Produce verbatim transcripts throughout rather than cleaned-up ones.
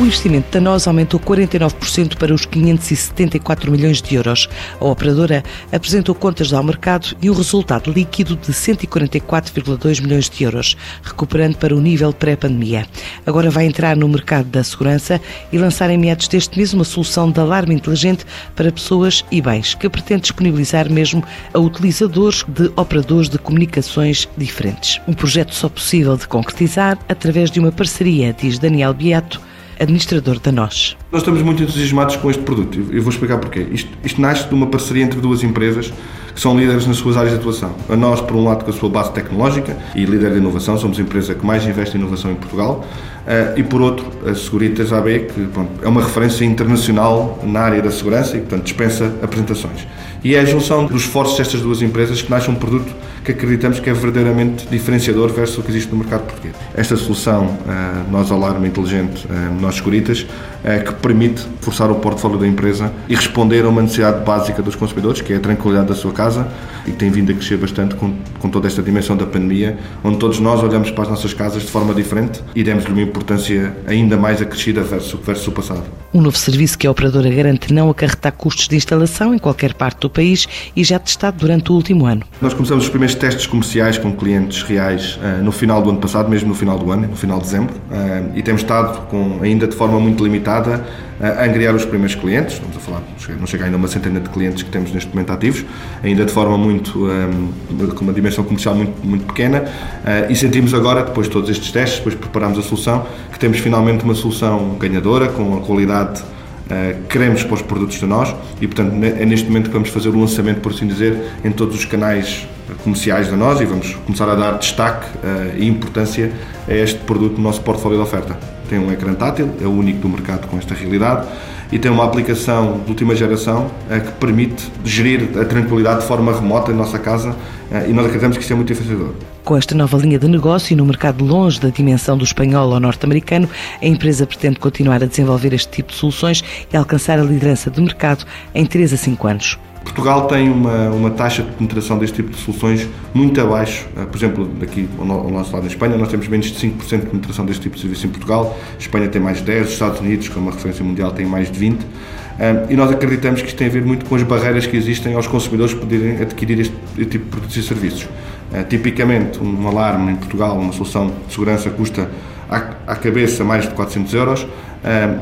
O investimento da N O S aumentou quarenta e nove por cento para os quinhentos e setenta e quatro milhões de euros. A operadora apresentou contas ao mercado e um resultado líquido de cento e quarenta e quatro vírgula dois milhões de euros, recuperando para o nível pré-pandemia. Agora vai entrar no mercado da segurança e lançar em meados deste mês uma solução de alarme inteligente para pessoas e bens, que pretende disponibilizar mesmo a utilizadores de operadores de comunicações diferentes. Um projeto só possível de concretizar através de uma parceria, diz Daniel Biato, administrador da N O S. Nós estamos muito entusiasmados com este produto e vou explicar porquê. Isto, isto nasce de uma parceria entre duas empresas que são líderes nas suas áreas de atuação. A N O S, por um lado, com a sua base tecnológica e líder de inovação, somos a empresa que mais investe em inovação em Portugal, e por outro, a Securitas A B, que pronto, é uma referência internacional na área da segurança e, portanto, dispensa apresentações. E é a junção dos esforços destas duas empresas que nasce um produto que acreditamos que é verdadeiramente diferenciador versus o que existe no mercado português. Esta solução, N O S Alarme Inteligente, N O S Securitas, que permite forçar o portfólio da empresa e responder a uma necessidade básica dos consumidores, que é a tranquilidade da sua casa, e tem vindo a crescer bastante com, com toda esta dimensão da pandemia, onde todos nós olhamos para as nossas casas de forma diferente e demos-lhe uma importância ainda mais acrescida versus, versus o passado. Um novo serviço que a operadora garante não acarretar custos de instalação em qualquer parte do país e já testado durante o último ano. Nós começamos os primeiros testes comerciais com clientes reais uh, no final do ano passado, mesmo no final do ano, no final de dezembro, uh, e temos estado com, ainda de forma muito limitada, a angriar os primeiros clientes. Estamos a falar, não chega ainda a uma centena de clientes que temos neste momento ativos, ainda de forma muito, um, com uma dimensão comercial muito, muito pequena, uh, e sentimos agora, depois de todos estes testes, depois preparamos a solução, que temos finalmente uma solução ganhadora, com a qualidade Uh, queremos para os produtos de nós e, portanto, é neste momento que vamos fazer o lançamento, por assim dizer, em todos os canais comerciais da N O S, e vamos começar a dar destaque uh, e importância a este produto no nosso portfólio de oferta. Tem um ecrã tátil, é o único do mercado com esta realidade, e tem uma aplicação de última geração uh, que permite gerir a tranquilidade de forma remota em nossa casa, uh, e nós acreditamos que isto é muito diferenciador. Com esta nova linha de negócio e no mercado longe da dimensão do espanhol ou norte-americano, a empresa pretende continuar a desenvolver este tipo de soluções e alcançar a liderança do mercado em três a cinco anos. Portugal tem uma, uma taxa de penetração deste tipo de soluções muito abaixo. Por exemplo, aqui ao nosso lado, na Espanha, nós temos menos de cinco por cento de penetração deste tipo de serviço em Portugal. A Espanha tem mais de dez por cento, os Estados Unidos, como uma referência mundial, tem mais de vinte por cento. E nós acreditamos que isto tem a ver muito com as barreiras que existem aos consumidores poderem adquirir este tipo de produtos e serviços. Tipicamente, um alarme em Portugal, uma solução de segurança, custa à cabeça mais de quatrocentos euros,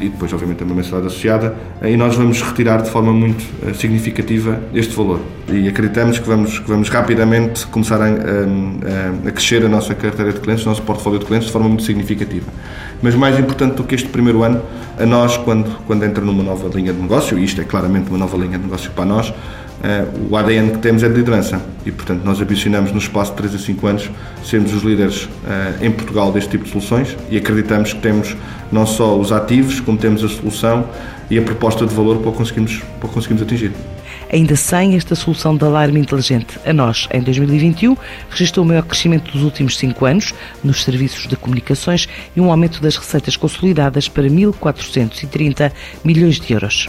e depois, obviamente, uma mensalidade associada, e nós vamos retirar de forma muito significativa este valor. E acreditamos que vamos, que vamos rapidamente começar a, a, a crescer a nossa carteira de clientes, o nosso portfólio de clientes, de forma muito significativa. Mas mais importante do que este primeiro ano, a nós, quando, quando entra numa nova linha de negócio, e isto é claramente uma nova linha de negócio para nós, o A D N que temos é de liderança e, portanto, nós ambicionamos no espaço de três a cinco anos sermos os líderes em Portugal deste tipo de soluções, e acreditamos que temos não só os ativos, como temos a solução e a proposta de valor para o conseguirmos, para o conseguirmos atingir. Ainda sem esta solução de alarme inteligente, a N O S, em dois mil e vinte e um, registrou o maior crescimento dos últimos cinco anos nos serviços de comunicações e um aumento das receitas consolidadas para mil quatrocentos e trinta milhões de euros.